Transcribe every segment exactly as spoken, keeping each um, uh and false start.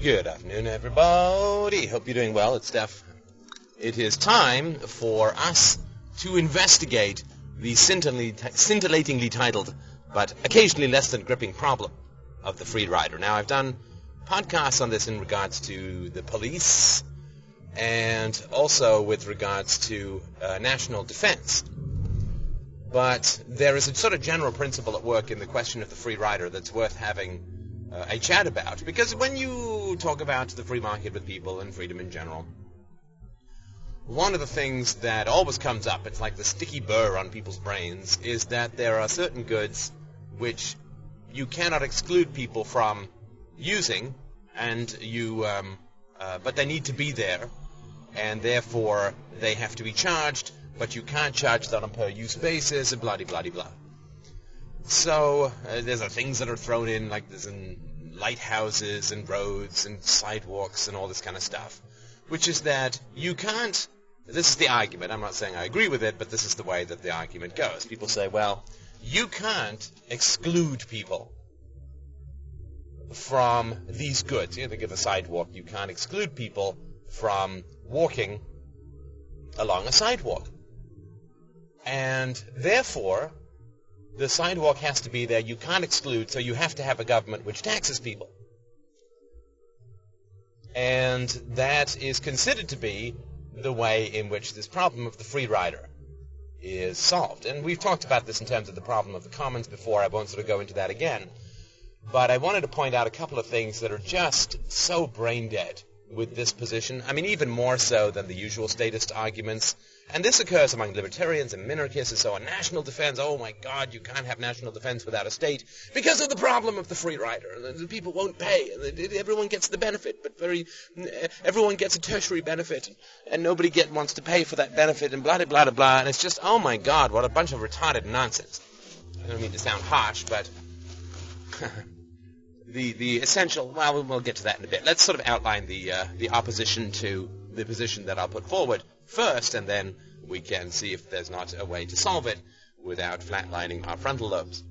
Good afternoon, everybody. Hope you're doing well. It's Steph. It is time for us to investigate the scintillatingly titled, but occasionally less than gripping problem of the free rider. Now, I've done podcasts on this in regards to the police and also with regards to uh, national defense. But there is a sort of general principle at work in the question of the free rider that's worth having Uh, a chat about, because when you talk about the free market with people and freedom in general, one of the things that always comes up, it's like the sticky burr on people's brains, is that there are certain goods which you cannot exclude people from using, and you, um, uh, but they need to be there, and therefore they have to be charged, but you can't charge that on a per-use basis, and blah-de-blah-de-blah. So uh, there's the things that are thrown in, like there's in lighthouses and roads and sidewalks and all this kind of stuff, which is that you can't, this is the argument, I'm not saying I agree with it, but this is the way that the argument goes. People say, well, you can't exclude people from these goods. You know, think of a sidewalk, you can't exclude people from walking along a sidewalk. And therefore, the sidewalk has to be there. You can't exclude, so you have to have a government which taxes people. And that is considered to be the way in which this problem of the free rider is solved. And we've talked about this in terms of the problem of the commons before. I won't sort of go into that again. But I wanted to point out a couple of things that are just so brain dead with this position. I mean, even more so than the usual statist arguments. And this occurs among libertarians and minarchists and so on. National defense, oh my God, you can't have national defense without a state because of the problem of the free rider. The people won't pay. Everyone gets the benefit, but very everyone gets a tertiary benefit, and nobody get, wants to pay for that benefit, and blah, blah, blah, blah. And it's just, oh my God, what a bunch of retarded nonsense. I don't mean to sound harsh, but the the essential, well, we'll get to that in a bit. Let's sort of outline the uh, the opposition to the position that I'll put forward first, and then we can see if there's not a way to solve it without flatlining our frontal lobes.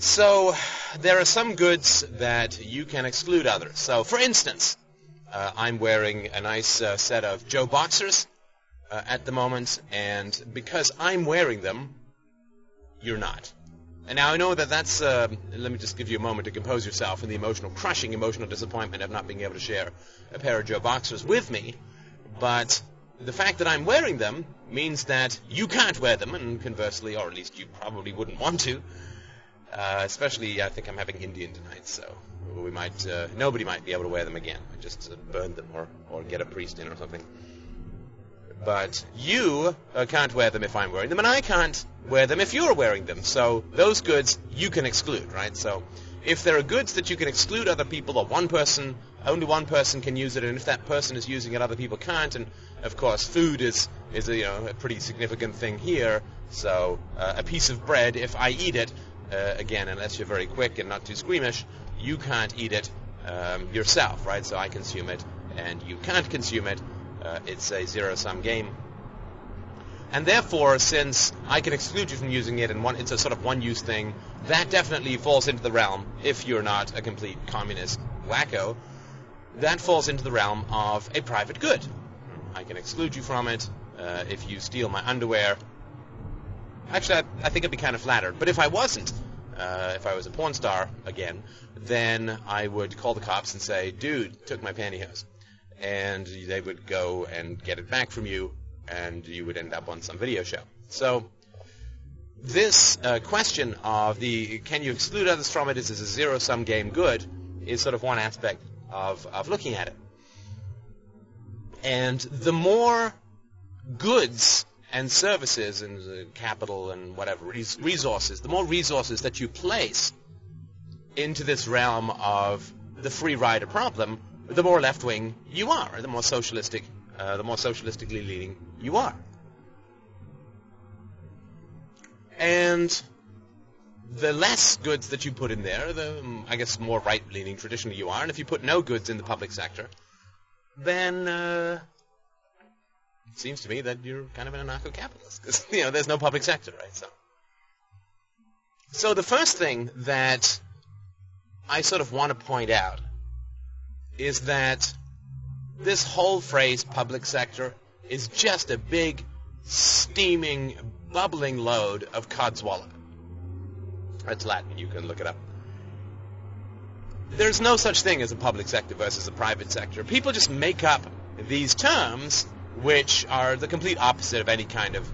So there are some goods that you can exclude others. So, for instance, uh, I'm wearing a nice uh, set of Joe Boxers uh, at the moment, and because I'm wearing them, you're not. And now I know that that's, uh, let me just give you a moment to compose yourself in the emotional, crushing emotional disappointment of not being able to share a pair of Joe Boxers with me, but the fact that I'm wearing them means that you can't wear them, and conversely, or at least you probably wouldn't want to, uh, especially I think I'm having Indian tonight, so we might, uh, nobody might be able to wear them again. I just sort of burn them or, or get a priest in or something. But you uh, can't wear them if I'm wearing them, and I can't wear them if you're wearing them. So those goods you can exclude, right? So if there are goods that you can exclude other people, or one person, only one person can use it, and if that person is using it, other people can't. And, of course, food is, is a, you know, a pretty significant thing here. So uh, a piece of bread, if I eat it, uh, again, unless you're very quick and not too squeamish, you can't eat it um, yourself, right? So I consume it, and you can't consume it. Uh, it's a zero-sum game. And therefore, since I can exclude you from using it and one, it's a sort of one-use thing, that definitely falls into the realm, if you're not a complete communist wacko, that falls into the realm of a private good. I can exclude you from it uh, if you steal my underwear. Actually, I, I think I'd be kind of flattered. But if I wasn't, uh, if I was a porn star again, then I would call the cops and say, dude, took my pantyhose. And they would go and get it back from you, and you would end up on some video show. So this uh, question of the can you exclude others from it is, is a zero-sum game good is sort of one aspect of, of looking at it. And the more goods and services and uh, capital and whatever, res- resources, the more resources that you place into this realm of the free rider problem, the more left-wing you are, the more socialistic, uh, the more socialistically leaning you are. And the less goods that you put in there, the, um, I guess, more right-leaning traditionally you are. And if you put no goods in the public sector, then uh, it seems to me that you're kind of an anarcho-capitalist, because, you know, there's no public sector, right? So, so the first thing that I sort of want to point out is that this whole phrase public sector is just a big, steaming, bubbling load of codswallop. That's Latin. You can look it up. There's no such thing as a public sector versus a private sector. People just make up these terms, which are the complete opposite of any kind of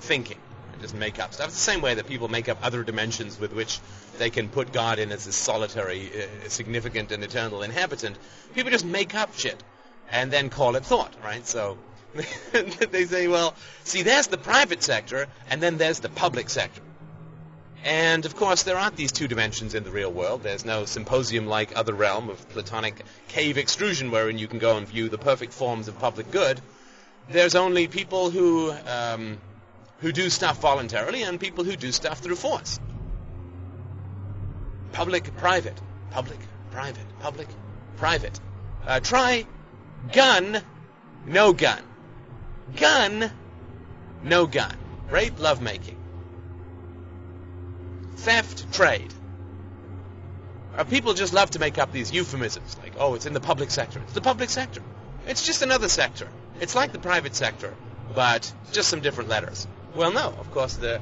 thinking. They just make up stuff. It's the same way that people make up other dimensions with which they can put God in as this solitary, uh, significant, and eternal inhabitant. People just make up shit and then call it thought, right? So they say, well, see, there's the private sector, and then there's the public sector. And, of course, there aren't these two dimensions in the real world. There's no symposium-like other realm of Platonic cave extrusion wherein you can go and view the perfect forms of public good. There's only people who um, who do stuff voluntarily and people who do stuff through force. Public, private. Public, private. Public, private. Uh, try gun, no gun. Gun, no gun. Rape, lovemaking. Theft, trade. Or people just love to make up these euphemisms, like, oh, it's in the public sector. It's the public sector. It's just another sector. It's like the private sector, but just some different letters. Well, no, of course, the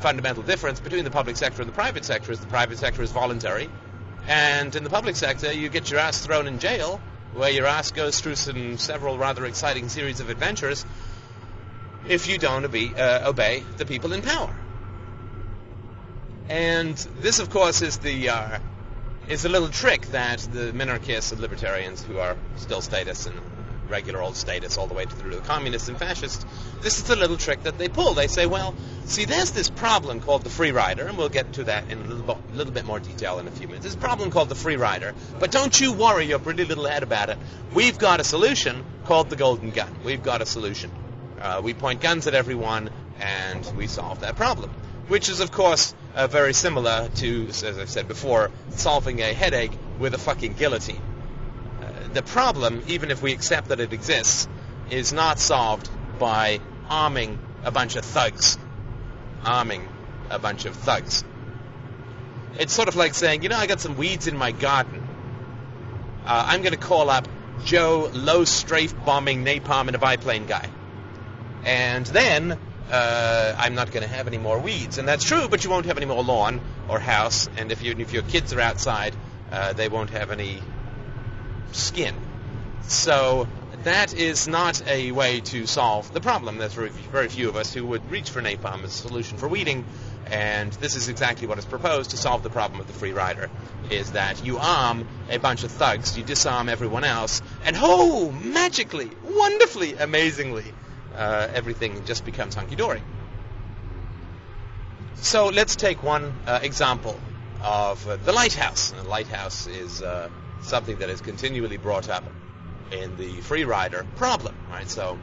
fundamental difference between the public sector and the private sector is the private sector is voluntary, and in the public sector, you get your ass thrown in jail, where your ass goes through some several rather exciting series of adventures if you don't obe- uh, obey the people in power. And this, of course, is the uh, is the little trick that the minarchists and libertarians, who are still statists and regular old statists all the way through to the communists and fascists, this is the little trick that they pull. They say, well, see, there's this problem called the free rider, and we'll get to that in a little, bo- little bit more detail in a few minutes. There's a problem called the free rider, but don't you worry your pretty little head about it. We've got a solution called the golden gun. We've got a solution. Uh, we point guns at everyone, and we solve that problem, which is, of course, uh, very similar to, as I've said before, solving a headache with a fucking guillotine. Uh, the problem, even if we accept that it exists, is not solved by arming a bunch of thugs. Arming a bunch of thugs. It's sort of like saying, you know, I got some weeds in my garden. Uh, I'm going to call up Joe low-strafe-bombing napalm in a biplane guy. And then Uh, I'm not going to have any more weeds. And that's true, but you won't have any more lawn or house. And if, you, if your kids are outside, uh, they won't have any skin. So that is not a way to solve the problem. There's very few of us who would reach for napalm as a solution for weeding. And this is exactly what is proposed to solve the problem of the free rider, is that you arm a bunch of thugs, you disarm everyone else, and oh, magically, wonderfully, amazingly, Uh, everything just becomes hunky-dory. So let's take one uh, example of uh, the lighthouse. And the lighthouse is uh, something that is continually brought up in the free rider problem, right? So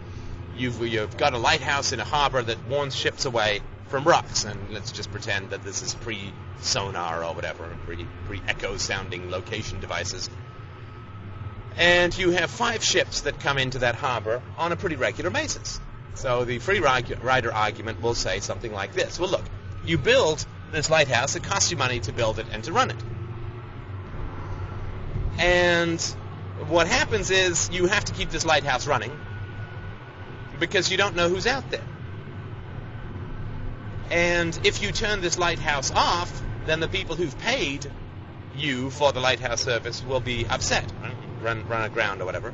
you've, you've got a lighthouse in a harbor that warns ships away from rocks, and let's just pretend that this is pre-sonar or whatever, pre, pre-echo-sounding location devices. And you have five ships that come into that harbor on a pretty regular basis. So the free rider argument will say something like this. Well, look, you build this lighthouse, it costs you money to build it and to run it. And what happens is you have to keep this lighthouse running because you don't know who's out there. And if you turn this lighthouse off, then the people who've paid you for the lighthouse service will be upset, right? Run, run aground or whatever.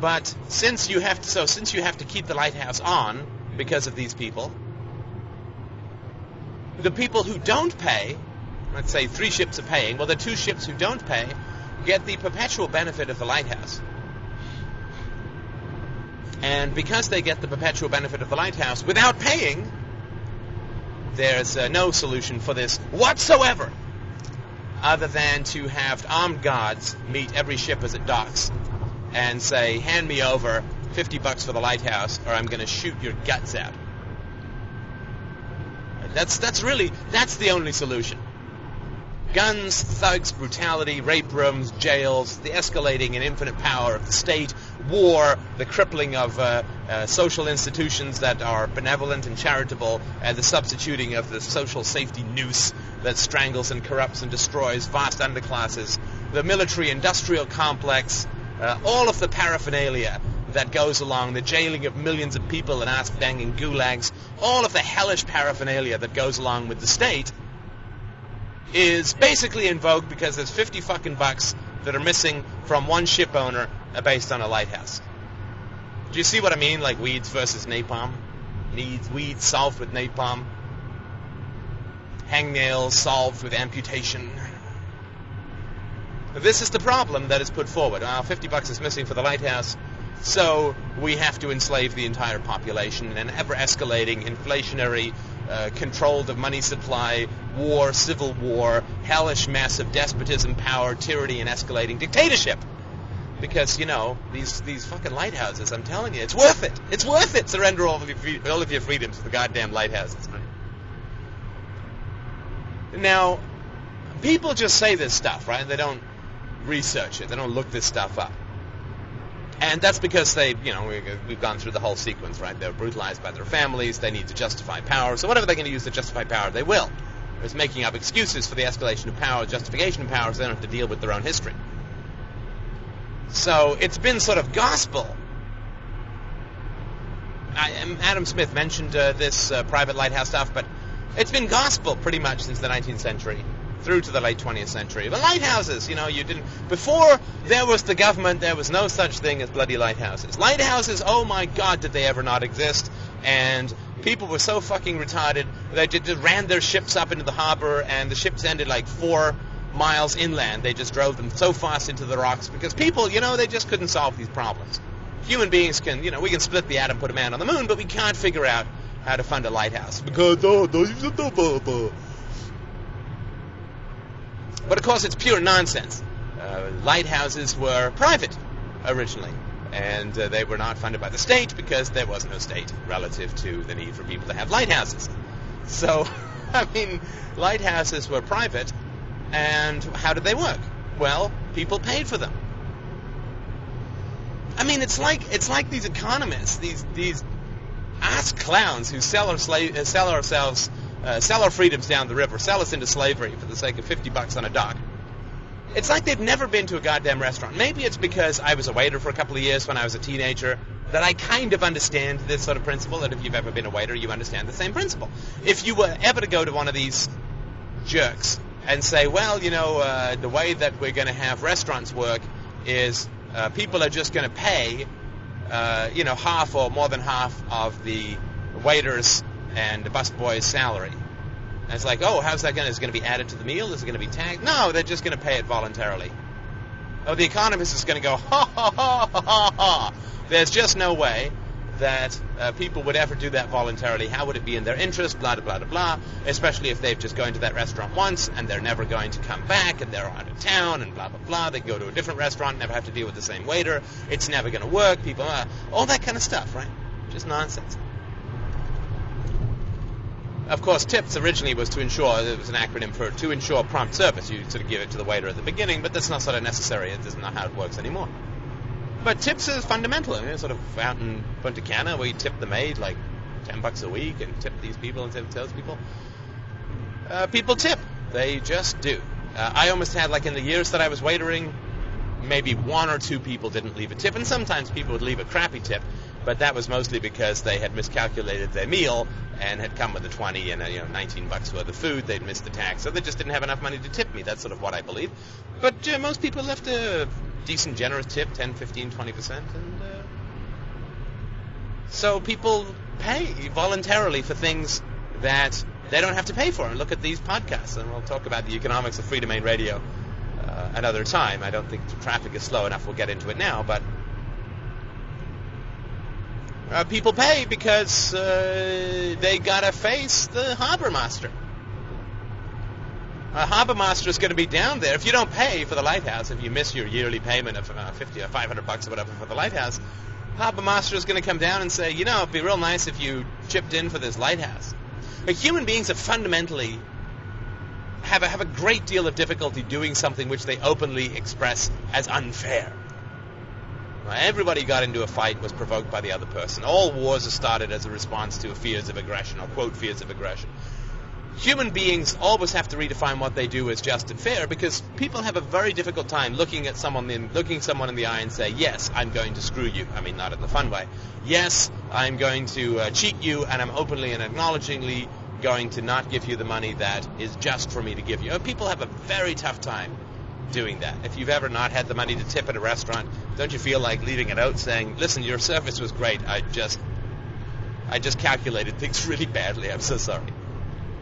But since you have to, so since you have to keep the lighthouse on because of these people, the people who don't pay, let's say three ships are paying, well, the two ships who don't pay get the perpetual benefit of the lighthouse. And because they get the perpetual benefit of the lighthouse without paying, there's uh, no solution for this whatsoever, other than to have armed guards meet every ship as it docks and say, hand me over fifty bucks for the lighthouse or I'm going to shoot your guts out. That's that's really, that's the only solution. Guns, thugs, brutality, rape rooms, jails, the escalating and infinite power of the state, war, the crippling of uh, uh, social institutions that are benevolent and charitable, and the substituting of the social safety noose that strangles and corrupts and destroys vast underclasses, the military-industrial complex, uh, all of the paraphernalia that goes along, the jailing of millions of people in ass-banging gulags, all of the hellish paraphernalia that goes along with the state is basically invoked because there's fifty fucking bucks that are missing from one ship owner based on a lighthouse. Do you see what I mean? Like weeds versus napalm. Needs weeds solved with napalm. Hangnails solved with amputation. This is the problem that is put forward. Our fifty bucks is missing for the lighthouse, so we have to enslave the entire population in an ever-escalating, inflationary, uh, control the money supply, war, civil war, hellish mess of despotism, power, tyranny, and escalating dictatorship. Because, you know, these these fucking lighthouses, I'm telling you, it's worth it. It's worth it. Surrender all of your, all of your freedoms to the goddamn lighthouses. Now, people just say this stuff, right? They don't research it. They don't look this stuff up. And that's because they, you know, we, we've gone through the whole sequence, right? They're brutalized by their families. They need to justify power. So whatever they're going to use to justify power, they will. It's making up excuses for the escalation of power, justification of power, so they don't have to deal with their own history. So it's been sort of gospel. I, Adam Smith mentioned uh, this uh, private lighthouse stuff, but it's been gospel pretty much since the nineteenth century through to the late twentieth century. The lighthouses, you know, you didn't... Before there was the government, there was no such thing as bloody lighthouses. Lighthouses, oh my God, did they ever not exist? And people were so fucking retarded, they just ran their ships up into the harbor, and the ships ended like four miles inland. They just drove them so fast into the rocks because people, you know, they just couldn't solve these problems. Human beings can, you know, we can split the atom, put a man on the moon, but we can't figure out how to fund a lighthouse. Because, but of course, it's pure nonsense. Uh, lighthouses were private originally, and uh, they were not funded by the state because there was no state relative to the need for people to have lighthouses. So, I mean, lighthouses were private, and how did they work? Well, people paid for them. I mean, it's like it's like these economists, these these ass clowns who sell our sla- sell ourselves. Uh, sell our freedoms down the river, sell us into slavery for the sake of fifty bucks on a dock. It's like they've never been to a goddamn restaurant. Maybe it's because I was a waiter for a couple of years when I was a teenager that I kind of understand this sort of principle, that if you've ever been a waiter, you understand the same principle. If you were ever to go to one of these jerks and say, well, you know, uh, the way that we're going to have restaurants work is uh, people are just going to pay, uh, you know, half or more than half of the waiter's and the busboy's salary. And it's like, oh, how's that going to... Is it going to be added to the meal? Is it going to be tagged? No, they're just going to pay it voluntarily. Oh, the economist is going to go, ha, ha, ha, ha, ha, ha. There's just no way that uh, people would ever do that voluntarily. How would it be in their interest? Blah, blah, blah, blah. Especially if they've just gone to that restaurant once and they're never going to come back and they're out of town and blah, blah, blah. They can go to a different restaurant, never have to deal with the same waiter. It's never going to work. People, uh, all that kind of stuff, right? Just nonsense. Of course, tips originally was to ensure, it was an acronym for to ensure prompt service. You sort of give it to the waiter at the beginning, but that's not sort of necessary. It isn't how it works anymore. But tips is fundamental. I mean, it's sort of out in Punta Cana, we tip the maid like ten bucks a week and tip these people and tip those people. Uh, people tip. They just do. Uh, I almost had, like in the years that I was waitering, maybe one or two people didn't leave a tip, and sometimes people would leave a crappy tip, but that was mostly because they had miscalculated their meal and had come with a twenty and a, you know, nineteen bucks worth of food. They'd missed the tax, so they just didn't have enough money to tip me. That's sort of what I believe. But uh, most people left a decent, generous tip, ten, fifteen, twenty percent, and uh, so people pay voluntarily for things that they don't have to pay for. And look at these podcasts, and we'll talk about the economics of Free Domain Radio uh, another time. I don't think the traffic is slow enough. We'll get into it now, but Uh, people pay because uh, they gotta face the harbor master. A harbor master is going to be down there. If you don't pay for the lighthouse, if you miss your yearly payment of uh, fifty or five hundred bucks or whatever for the lighthouse, harbor master is going to come down and say, you know, it'd be real nice if you chipped in for this lighthouse. But human beings are fundamentally have a, have a great deal of difficulty doing something which they openly express as unfair. Everybody got into a fight was provoked by the other person. All wars are started as a response to fears of aggression, or quote, fears of aggression. Human beings always have to redefine what they do as just and fair, because people have a very difficult time looking at someone in, looking someone in the eye and say, yes, I'm going to screw you. I mean, not in the fun way. Yes, I'm going to uh, cheat you, and I'm openly and acknowledgingly going to not give you the money that is just for me to give you. And people have a very tough time doing that. If you've ever not had the money to tip at a restaurant, don't you feel like leaving it out saying, listen, your service was great. I just, I just calculated things really badly. I'm so sorry.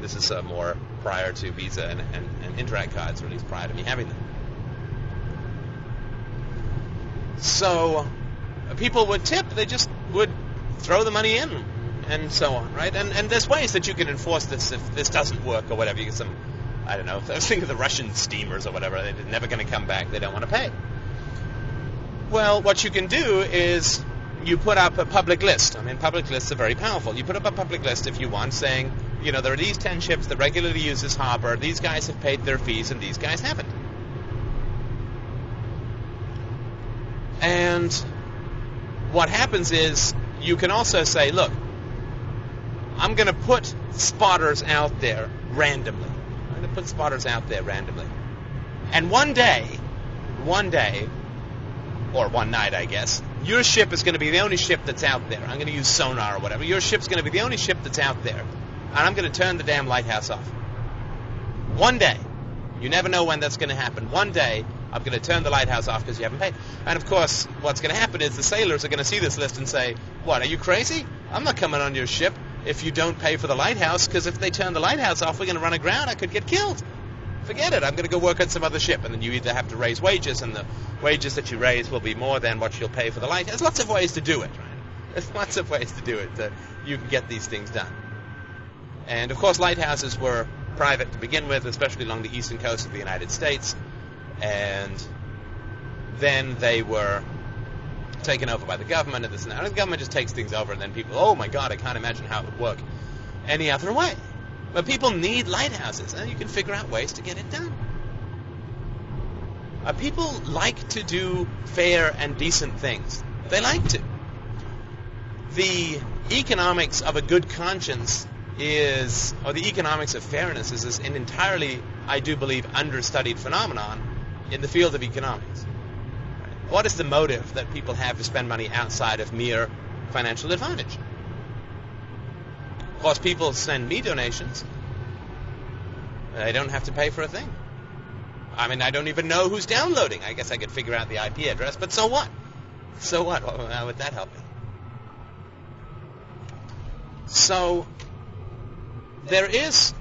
This is uh, more prior to Visa and, and, and Interac cards, or at least prior to me having them. So uh, people would tip. They just would throw the money in and so on, right? And and there's ways that you can enforce this if this doesn't work or whatever. You get some, I don't know, I was thinking of the Russian steamers or whatever. They're never going to come back. They don't want to pay. Well, what you can do is you put up a public list. I mean, public lists are very powerful. You put up a public list if you want, saying, you know, there are these ten ships that regularly use this harbor. These guys have paid their fees, and these guys haven't. And what happens is you can also say, look, I'm going to put spotters out there randomly. I'm going to put spotters out there randomly. And one day, one day, or one night, I guess, your ship is going to be the only ship that's out there. I'm going to use sonar or whatever. Your ship's going to be the only ship that's out there. And I'm going to turn the damn lighthouse off. One day. You never know when that's going to happen. One day, I'm going to turn the lighthouse off because you haven't paid. And, of course, what's going to happen is the sailors are going to see this list and say, what, are you crazy? I'm not coming on your ship if you don't pay for the lighthouse, because if they turn the lighthouse off, we're going to run aground. I could get killed. Forget it. I'm going to go work on some other ship. And then you either have to raise wages, and the wages that you raise will be more than what you'll pay for the lighthouse. There's lots of ways to do it, right? There's lots of ways to do it that you can get these things done. And, of course, lighthouses were private to begin with, especially along the eastern coast of the United States. And then they were taken over by the government. And this and that. The government just takes things over, and then people, oh, my God, I can't imagine how it would work any other way. But people need lighthouses, and you can figure out ways to get it done. Uh, people like to do fair and decent things. They like to. The economics of a good conscience is, or the economics of fairness is, is an entirely, I do believe, understudied phenomenon in the field of economics. What is the motive that people have to spend money outside of mere financial advantage? Of course, people send me donations. I don't have to pay for a thing. I mean, I don't even know who's downloading. I guess I could figure out the I P address, but so what? So what? How would that help me? So there is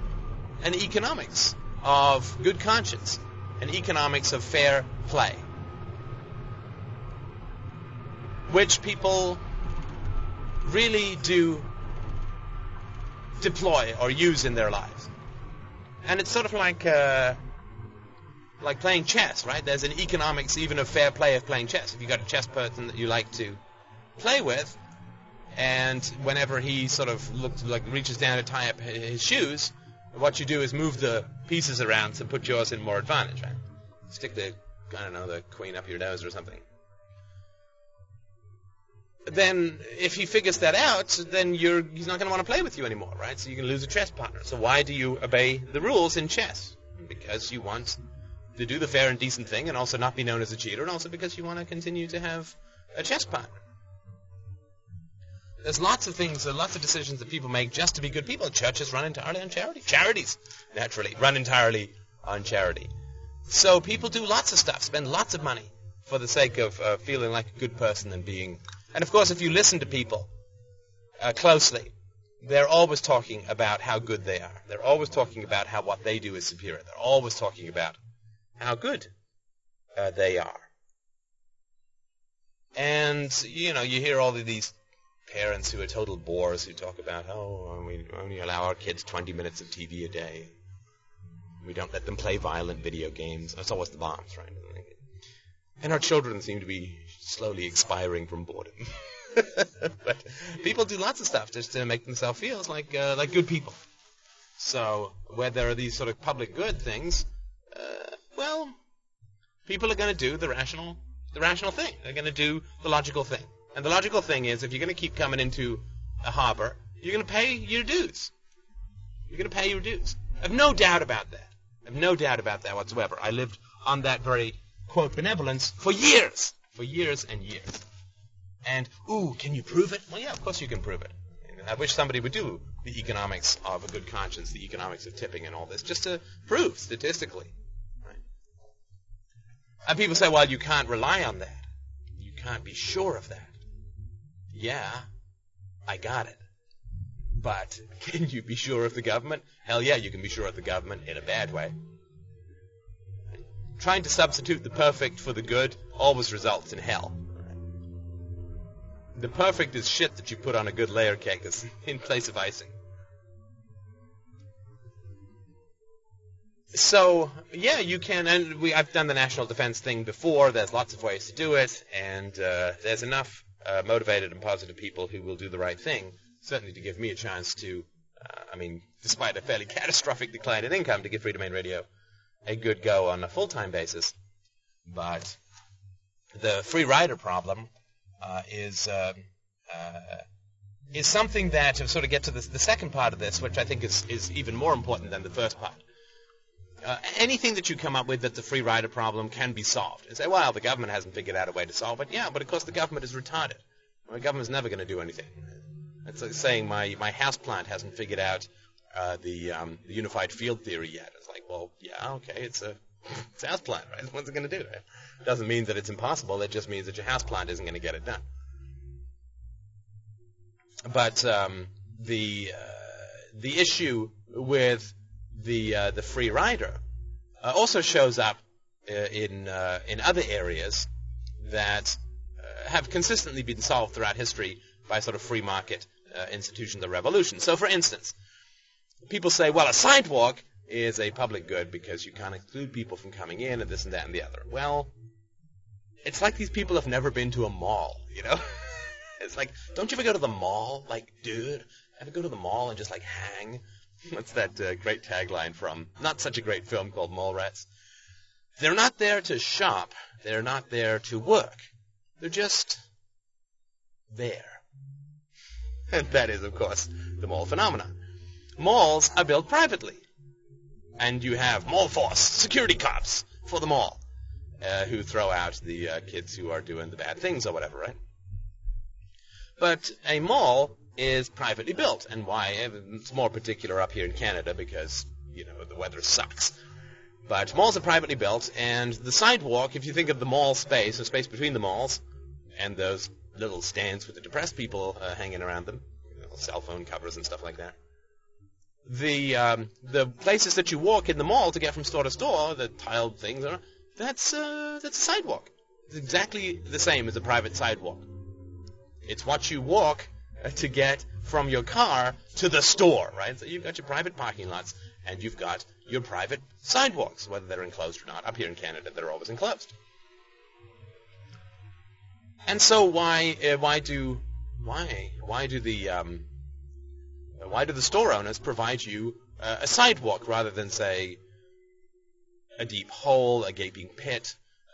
an economics of good conscience, an economics of fair play, which people really do deploy or use in their lives. And it's sort of like uh, like playing chess, right? There's an economics even of fair play of playing chess. If you've got a chess person that you like to play with, and whenever he sort of looks, like reaches down to tie up his shoes, what you do is move the pieces around to put yours in more advantage, right? Stick the, I don't know, the queen up your nose or something. Then if he figures that out, then you're, he's not going to want to play with you anymore, right? So you can lose a chess partner. So why do you obey the rules in chess? Because you want to do the fair and decent thing and also not be known as a cheater, and also because you want to continue to have a chess partner. There's lots of things, lots of decisions that people make just to be good people. Churches run entirely on charity. Charities, naturally, run entirely on charity. So people do lots of stuff, spend lots of money for the sake of uh, feeling like a good person and being... And, of course, if you listen to people uh, closely, they're always talking about how good they are. They're always talking about how what they do is superior. They're always talking about how good uh, they are. And, you know, you hear all of these parents who are total bores who talk about, oh, we only allow our kids twenty minutes of T V a day. We don't let them play violent video games. That's always the bombs, right? And our children seem to be slowly expiring from boredom. But people do lots of stuff just to make themselves feel like uh, like good people. So where there are these sort of public good things, uh, well, people are going to do the rational the rational thing. They're going to do the logical thing. And the logical thing is, if you're going to keep coming into a harbor, you're going to pay your dues. You're going to pay your dues. I have no doubt about that. I have no doubt about that whatsoever. I lived on that very, quote, benevolence for years. For years and years. And, ooh, can you prove it? Well, yeah, of course you can prove it. I wish somebody would do the economics of a good conscience, the economics of tipping and all this, just to prove statistically. Right? And people say, well, you can't rely on that. You can't be sure of that. Yeah, I got it. But can you be sure of the government? Hell yeah, you can be sure of the government in a bad way. Right? Trying to substitute the perfect for the good always results in hell. The perfect is shit that you put on a good layer cake that's in place of icing. So, yeah, you can, and we, I've done the national defense thing before. There's lots of ways to do it, and uh, there's enough uh, motivated and positive people who will do the right thing, certainly to give me a chance to, uh, I mean, despite a fairly catastrophic decline in income, to give Free Domain Radio a good go on a full-time basis. But the free rider problem... Uh, is uh, uh, is something that, to sort of get to this, the second part of this, which I think is, is even more important than the first part. Uh, anything that you come up with that the free rider problem can be solved. And say, well, the government hasn't figured out a way to solve it. Yeah, but of course the government is retarded. Well, the government's never going to do anything. That's like saying my, my houseplant hasn't figured out uh, the, um, the unified field theory yet. It's like, well, yeah, okay, it's a... It's a houseplant, right? What's it going to do? It doesn't mean that it's impossible. It just means that your houseplant isn't going to get it done. But um, the uh, the issue with the uh, the free rider uh, also shows up uh, in uh, in other areas that uh, have consistently been solved throughout history by sort of free market uh, institutions of revolution. So, for instance, people say, "Well, a sidewalk is a public good because you can't exclude people from coming in and this and that and the other." Well, it's like these people have never been to a mall, you know? It's like, don't you ever go to the mall? Like, dude, ever go to the mall and just, like, hang? What's that uh, great tagline from? Not such a great film called Mall Rats. They're not there to shop. They're not there to work. They're just there. And that is, of course, the mall phenomenon. Malls are built privately. And you have mall force, security cops for the mall, uh, who throw out the uh, kids who are doing the bad things or whatever, right? But a mall is privately built, and why? It's more particular up here in Canada because, you know, the weather sucks. But malls are privately built, and the sidewalk, if you think of the mall space, the space between the malls, and those little stands with the depressed people uh, hanging around them, you know, cell phone covers and stuff like that, The um, the places that you walk in the mall to get from store to store, the tiled things, that's uh, that's a sidewalk. It's exactly the same as a private sidewalk. It's what you walk to get from your car to the store, right? So you've got your private parking lots, and you've got your private sidewalks, whether they're enclosed or not. Up here in Canada, they're always enclosed. And so why uh, why do why why do the um, Why do the store owners provide you uh, a sidewalk rather than, say, a deep hole, a gaping pit,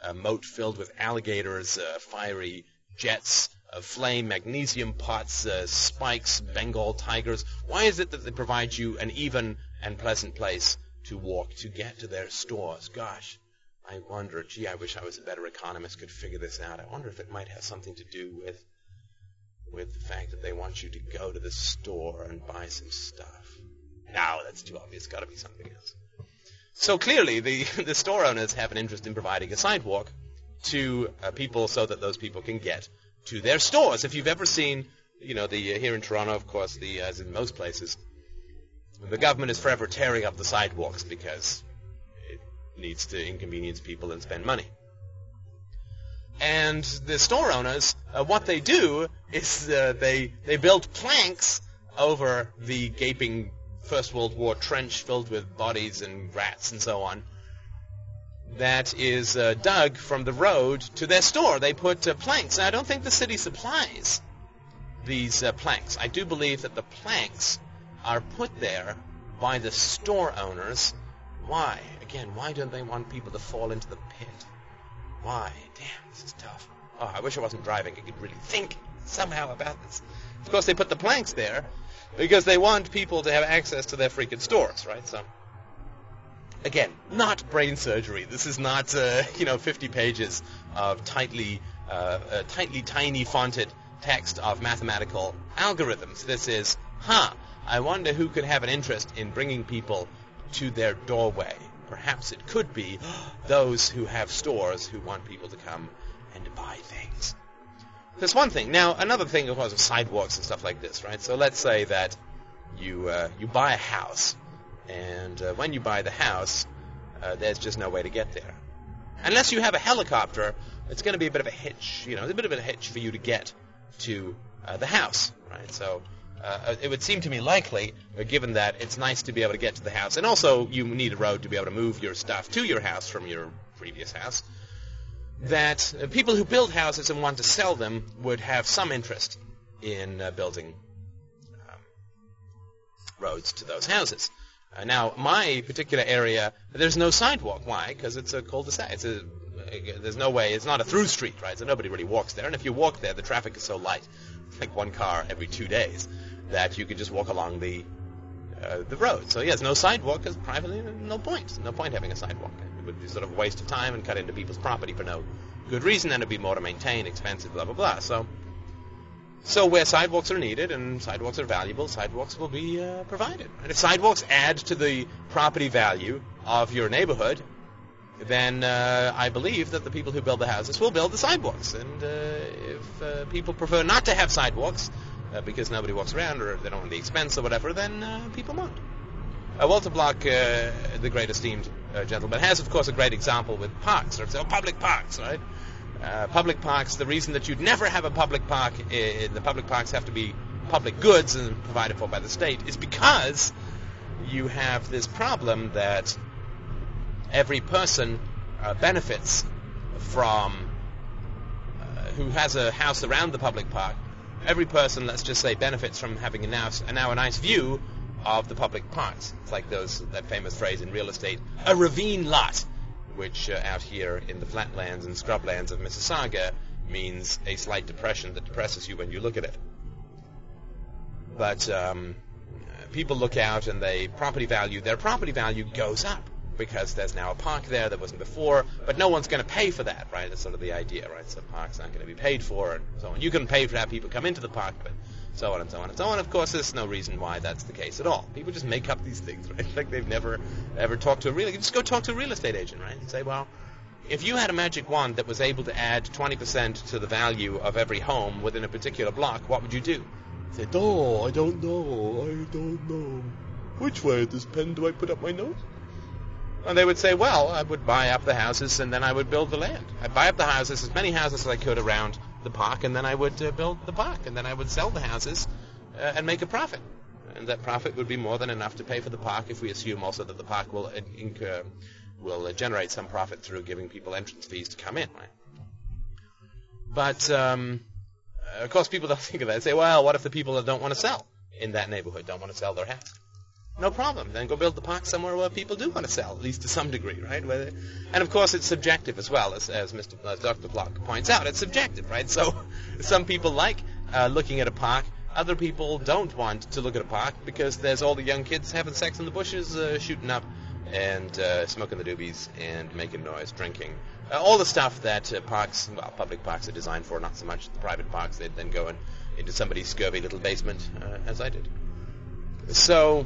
a moat filled with alligators, uh, fiery jets of flame, magnesium pots, uh, spikes, Bengal tigers? Why is it that they provide you an even and pleasant place to walk to get to their stores? Gosh, I wonder. Gee, I wish I was a better economist, could figure this out. I wonder if it might have something to do with... with the fact that they want you to go to the store and buy some stuff. No, that's too obvious. It's got to be something else. So clearly, the, the store owners have an interest in providing a sidewalk to uh, people so that those people can get to their stores. If you've ever seen, you know, the uh, here in Toronto, of course, the as in most places, the government is forever tearing up the sidewalks because it needs to inconvenience people and spend money. And the store owners, uh, what they do is uh, they they build planks over the gaping First World War trench filled with bodies and rats and so on that is uh, dug from the road to their store. They put uh, planks. Now, I don't think the city supplies these uh, planks. I do believe that the planks are put there by the store owners. Why? Again, why don't they want people to fall into the pit? Why? Damn, this is tough. Oh, I wish I wasn't driving. I could really think somehow about this. Of course, they put the planks there because they want people to have access to their freaking stores, right? So, again, not brain surgery. This is not, uh, you know, fifty pages of tightly, uh, uh, tightly tiny fonted text of mathematical algorithms. This is, huh, I wonder who could have an interest in bringing people to their doorway. Perhaps it could be those who have stores who want people to come and buy things. That's one thing. Now, another thing, of course, is sidewalks and stuff like this, right? So let's say that you uh, you buy a house, and uh, when you buy the house, uh, there's just no way to get there. Unless you have a helicopter, it's going to be a bit of a hitch, you know, it's a bit of a hitch for you to get to uh, the house, right? So uh, it would seem to me likely, uh, given that it's nice to be able to get to the house, and also you need a road to be able to move your stuff to your house from your previous house, that uh, people who build houses and want to sell them would have some interest in uh, building um, roads to those houses. Uh, now, my particular area, there's no sidewalk. Why? Because it's a cul-de-sac. It's a, there's no way. It's not a through street, right? So nobody really walks there. And if you walk there, the traffic is so light, like one car every two days, that you can just walk along the uh, the road. So, yes, no sidewalk because privately, no point. No point having a sidewalk. It would be sort of a waste of time and cut into people's property for no good reason, and it would be more to maintain, expensive, blah, blah, blah. So, so where sidewalks are needed and sidewalks are valuable, sidewalks will be uh, provided. And if sidewalks add to the property value of your neighborhood, then uh, I believe that the people who build the houses will build the sidewalks. And uh, if uh, people prefer not to have sidewalks uh, because nobody walks around or they don't want the expense or whatever, then uh, people won't. Uh, Walter Block, uh, the great esteemed uh, gentleman, has, of course, a great example with parks, or so public parks, right? Uh, public parks, the reason that you'd never have a public park, uh, the public parks have to be public goods and provided for by the state, is because you have this problem that every person uh, benefits from, uh, who has a house around the public park, every person, let's just say, benefits from having a now, a now a nice view of the public parks. It's like those that famous phrase in real estate, a ravine lot, which uh, out here in the flatlands and scrublands of Mississauga means a slight depression that depresses you when you look at it. But um, people look out and they property value, their property value goes up because there's now a park there that wasn't before, but no one's going to pay for that, right? That's sort of the idea, right? So parks aren't going to be paid for and so on. You can pay for that, people come into the park, but so on and so on and so on. Of course, there's no reason why that's the case at all. People just make up these things, right? Like they've never, ever talked to a real... Just go talk to a real estate agent, right? And say, well, if you had a magic wand that was able to add twenty percent to the value of every home within a particular block, what would you do? He said, oh, I don't know, I don't know. Which way of this pen do I put up my nose? And they would say, well, I would buy up the houses and then I would build the land. I'd buy up the houses, as many houses as I could around the park, and then I would uh, build the park, and then I would sell the houses uh, and make a profit. And that profit would be more than enough to pay for the park if we assume also that the park will uh, incur, will uh, generate some profit through giving people entrance fees to come in, right? But, um, of course, people don't think of that. They say, well, what if the people that don't want to sell in that neighborhood don't want to sell their house? No problem. Then go build the park somewhere where people do want to sell, at least to some degree, right? Where they, and, of course, it's subjective as well, as, as Mister Uh, Doctor Block points out. It's subjective, right? So some people like uh, looking at a park. Other people don't want to look at a park because there's all the young kids having sex in the bushes, uh, shooting up and uh, smoking the doobies and making noise, drinking. Uh, all the stuff that uh, parks, well, public parks are designed for, not so much the private parks. They'd then go in, into somebody's scurvy little basement, uh, as I did. So...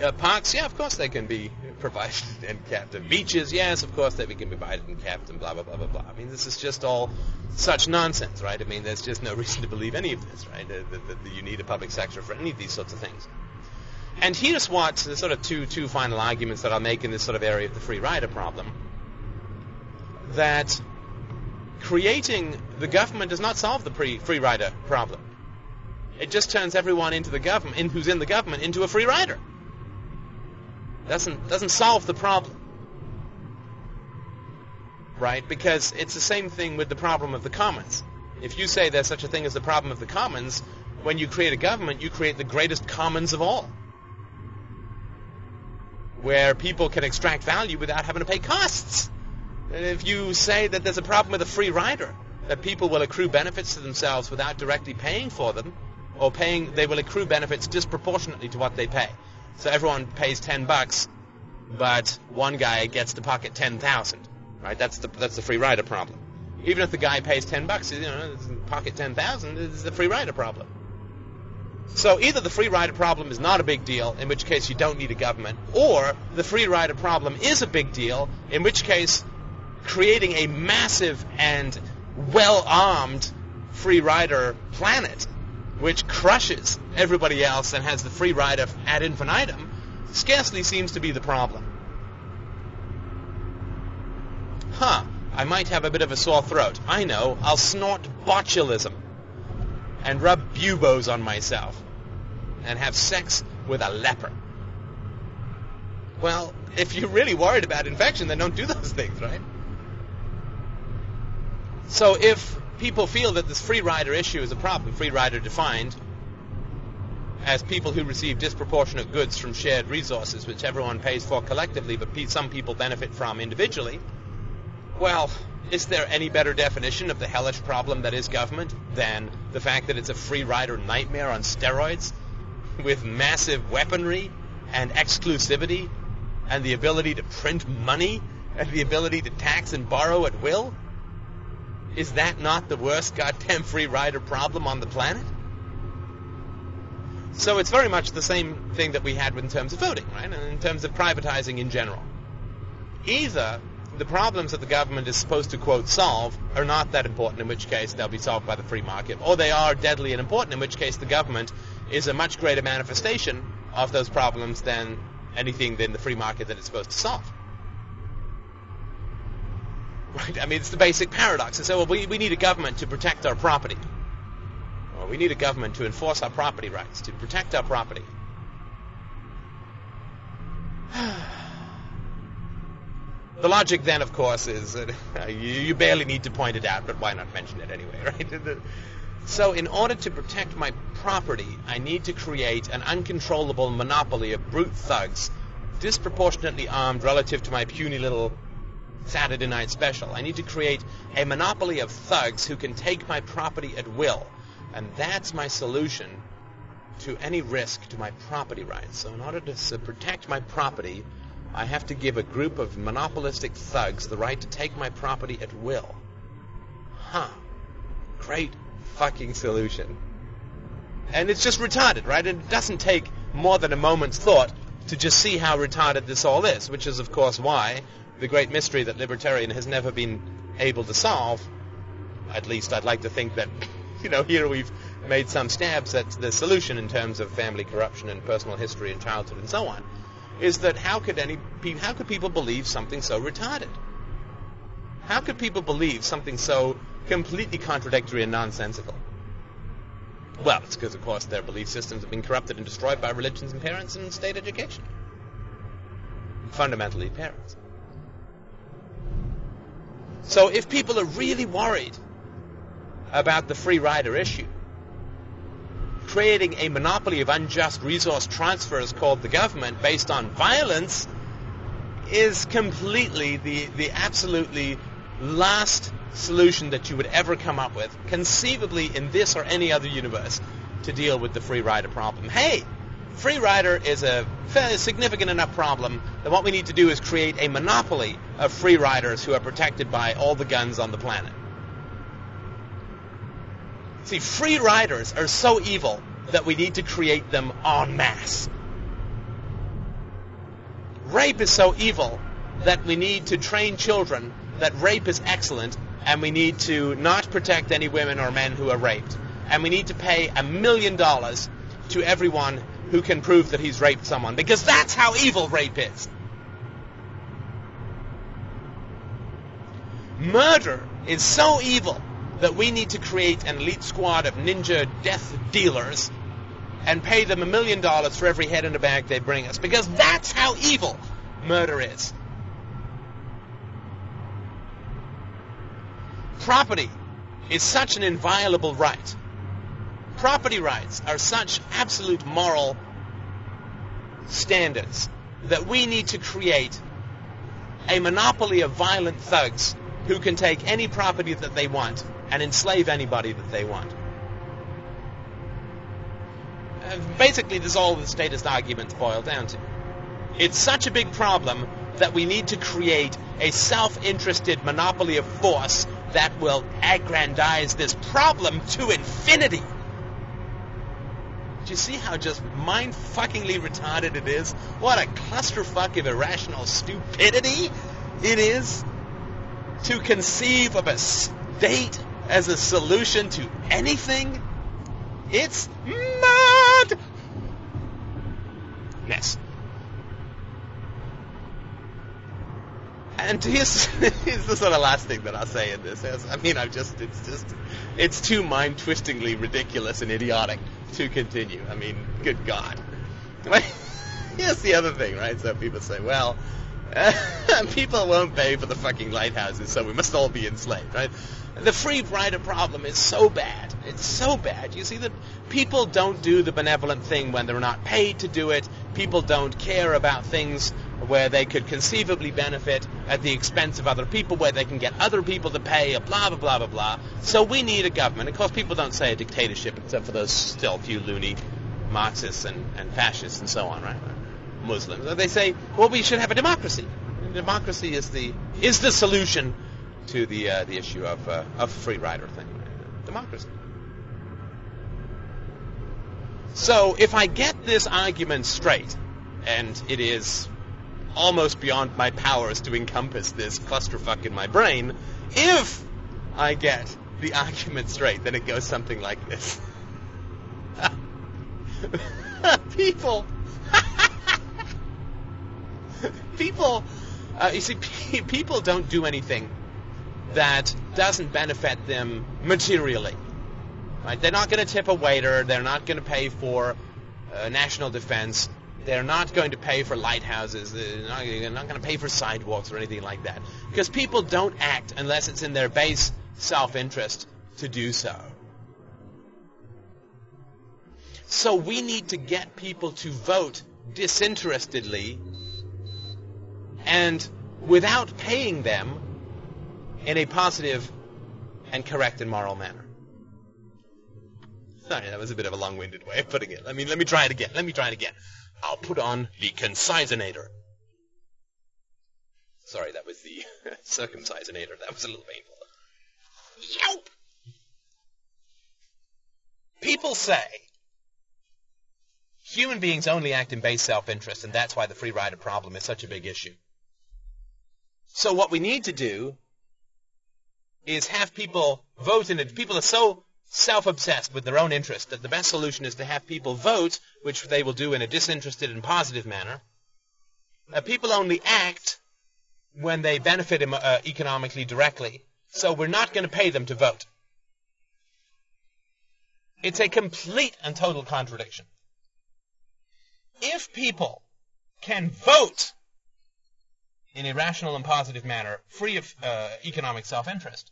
Uh, parks, yeah, of course they can be provided and kept. And beaches, yes, of course they can be provided and kept and blah, blah, blah, blah, blah. I mean, this is just all such nonsense, right? I mean, there's just no reason to believe any of this, right? Uh, the, the, you need a public sector for any of these sorts of things. And here's what, the sort of two, two final arguments that I'll make in this sort of area of the free rider problem, that creating the government does not solve the pre, free rider problem. It just turns everyone into the government, in, who's in the government into a free rider. Doesn't doesn't solve the problem, right? Because it's the same thing with the problem of the commons. If you say there's such a thing as the problem of the commons, when you create a government, you create the greatest commons of all, where people can extract value without having to pay costs. if you say that there's a problem with a free rider, that people will accrue benefits to themselves without directly paying for them, or paying, they will accrue benefits disproportionately to what they pay. So everyone pays ten bucks, but one guy gets to pocket ten thousand, right? That's the that's the free rider problem. Even if the guy pays ten bucks, you know, pocket ten thousand, it's the free rider problem. So either the free rider problem is not a big deal, in which case you don't need a government, or the free rider problem is a big deal, in which case creating a massive and well-armed free rider planet which crushes everybody else and has the free rider ad infinitum scarcely seems to be the problem. Huh, I might have a bit of a sore throat. I know, I'll snort botulism and rub buboes on myself and have sex with a leper. Well, if you're really worried about infection, then don't do those things, right? So if people feel that this free rider issue is a problem, free rider defined as people who receive disproportionate goods from shared resources which everyone pays for collectively but some people benefit from individually, well, is there any better definition of the hellish problem that is government than the fact that it's a free rider nightmare on steroids with massive weaponry and exclusivity and the ability to print money and the ability to tax and borrow at will? Is that not the worst goddamn free rider problem on the planet? So it's very much the same thing that we had in terms of voting, right? And in terms of privatizing in general. Either the problems that the government is supposed to, quote, solve are not that important, in which case they'll be solved by the free market, or they are deadly and important, in which case the government is a much greater manifestation of those problems than anything than the free market that it's supposed to solve. Right? I mean, it's the basic paradox. They say, well, we, we need a government to protect our property. Or we need a government to enforce our property rights, to protect our property. The logic then, of course, is uh, you, you barely need to point it out, but why not mention it anyway, right? So in order to protect my property, I need to create an uncontrollable monopoly of brute thugs disproportionately armed relative to my puny little Saturday night special. I need to create a monopoly of thugs who can take my property at will. And that's my solution to any risk to my property rights. So in order to protect my property, I have to give a group of monopolistic thugs the right to take my property at will. Huh. Great fucking solution. And it's just retarded, right? It doesn't take more than a moment's thought to just see how retarded this all is, which is, of course, why the great mystery that libertarian has never been able to solve, at least I'd like to think that, you know, here we've made some stabs at the solution in terms of family corruption and personal history and childhood and so on, is that how could any, how could people believe something so retarded? How could people believe something so completely contradictory and nonsensical? Well, it's because, of course, their belief systems have been corrupted and destroyed by religions and parents and state education. Fundamentally, parents. So if people are really worried about the free rider issue, creating a monopoly of unjust resource transfers called the government based on violence is completely the, the absolutely last solution that you would ever come up with, conceivably in this or any other universe, to deal with the free rider problem. Hey, free rider is a fairly significant enough problem that what we need to do is create a monopoly of free riders who are protected by all the guns on the planet. See, free riders are so evil that we need to create them en masse. Rape is so evil that we need to train children that rape is excellent, and we need to not protect any women or men who are raped. And we need to pay a million dollars to everyone who can prove that he's raped someone, because that's how evil rape is. Murder is so evil that we need to create an elite squad of ninja death dealers and pay them a million dollars for every head in a bag they bring us, because that's how evil murder is. Property is such an inviolable right. Property rights are such absolute moral standards that we need to create a monopoly of violent thugs who can take any property that they want and enslave anybody that they want. And basically, this is all the statist arguments boil down to. It's such a big problem that we need to create a self-interested monopoly of force that will aggrandize this problem to infinity. Do you see how just mind-fuckingly retarded it is? What a clusterfuck of irrational stupidity it is to conceive of a state as a solution to anything? It's mad! Yes. And here's, here's the sort of last thing that I'll say in this. I mean, I'm just, it's just, it's too mind-twistingly ridiculous and idiotic to continue. I mean, good God. Here's the other thing, right? So people say, well, uh, people won't pay for the fucking lighthouses, so we must all be enslaved, right? The free rider problem is so bad. It's so bad. You see that people don't do the benevolent thing when they're not paid to do it. People don't care about things where they could conceivably benefit at the expense of other people, where they can get other people to pay, blah, blah, blah, blah, blah. So we need a government. Of course, people don't say a dictatorship, except for those still few loony Marxists and, and fascists and so on, right? Muslims. They say, well, we should have a democracy. And democracy is the is the solution to the uh, the issue of uh, of free rider thing. Democracy. So if I get this argument straight, and it is almost beyond my powers to encompass this clusterfuck in my brain, if I get the argument straight, then it goes something like this. People, people, uh, you see, pe- people don't do anything that doesn't benefit them materially. Right? They're not going to tip a waiter. They're not going to pay for uh, national defense. They're not going to pay for lighthouses. They're not, they're not going to pay for sidewalks or anything like that. Because people don't act unless it's in their base self-interest to do so. So we need to get people to vote disinterestedly and without paying them in a positive and correct and moral manner. Sorry, that was a bit of a long-winded way of putting it. I mean, let me try it again. Let me try it again. I'll put on the concisinator. Sorry, that was the circumcisinator. That was a little painful. Yelp! People say human beings only act in base self-interest, and that's why the free rider problem is such a big issue. So what we need to do is have people vote in it. People are so self-obsessed with their own interest that the best solution is to have people vote, which they will do in a disinterested and positive manner. Uh, people only act when they benefit em- uh, economically directly, so we're not going to pay them to vote. It's a complete and total contradiction. If people can vote in a rational and positive manner, free of uh, economic self-interest,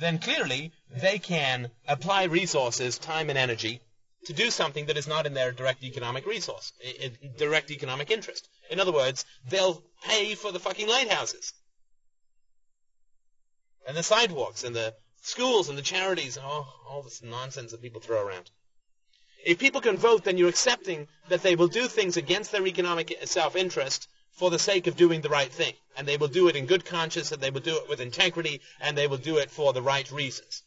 then clearly they can apply resources, time and energy, to do something that is not in their direct economic resource, direct economic interest. In other words, they'll pay for the fucking lighthouses and the sidewalks and the schools and the charities and all, all this nonsense that people throw around. If people can vote, then you're accepting that they will do things against their economic self-interest for the sake of doing the right thing. And they will do it in good conscience, and they will do it with integrity, and they will do it for the right reasons.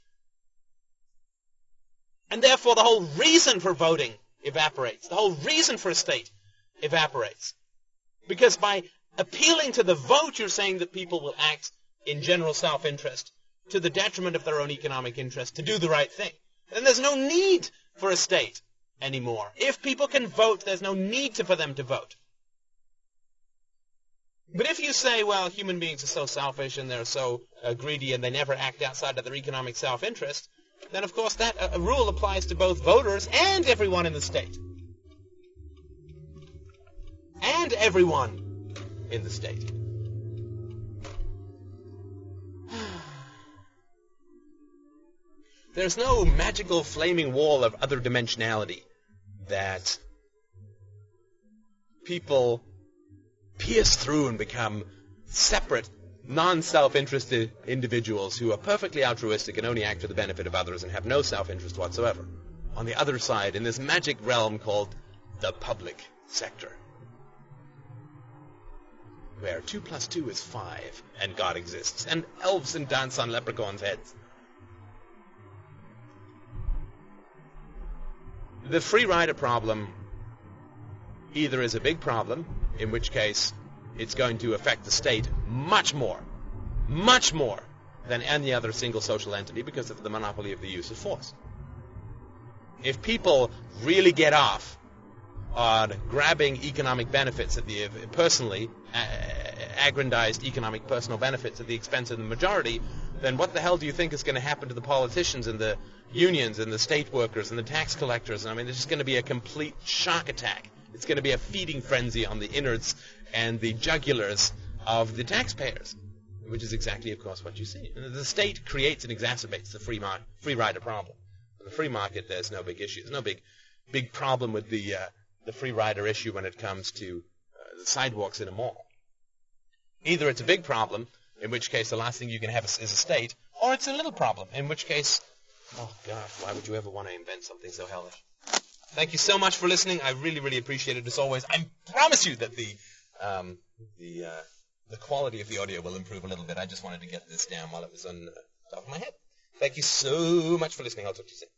And therefore, the whole reason for voting evaporates. The whole reason for a state evaporates. Because by appealing to the vote, you're saying that people will act in general self-interest to the detriment of their own economic interest to do the right thing. And there's no need for a state anymore. If people can vote, there's no need to, for them to vote. But if you say, well, human beings are so selfish and they're so uh, greedy and they never act outside of their economic self-interest, then, of course, that uh, rule applies to both voters and everyone in the state. And everyone in the state. There's no magical flaming wall of other dimensionality that people pierce through and become separate, non-self-interested individuals who are perfectly altruistic and only act for the benefit of others and have no self-interest whatsoever. On the other side, in this magic realm called the public sector, where two plus two is five, and God exists, and elves and dance on leprechauns' heads. The free rider problem either is a big problem, in which case it's going to affect the state much more, much more than any other single social entity because of the monopoly of the use of force. If people really get off on grabbing economic benefits at the personally uh, aggrandized economic personal benefits at the expense of the majority, then what the hell do you think is going to happen to the politicians and the unions and the state workers and the tax collectors? I mean, there's just going to be a complete shock attack. It's going to be a feeding frenzy on the innards and the jugulars of the taxpayers, which is exactly, of course, what you see. And the state creates and exacerbates the free mar- free rider problem. In the free market, there's no big issue. There's no big big problem with the uh, the free rider issue when it comes to uh, the sidewalks in a mall. Either it's a big problem, in which case the last thing you can have is a state, or it's a little problem, in which case, oh, God, why would you ever want to invent something so hellish? Thank you so much for listening. I really, really appreciate it, as always. I promise you that the um, the uh, the quality of the audio will improve a little bit. I just wanted to get this down while it was on the top of my head. Thank you so much for listening. I'll talk to you soon.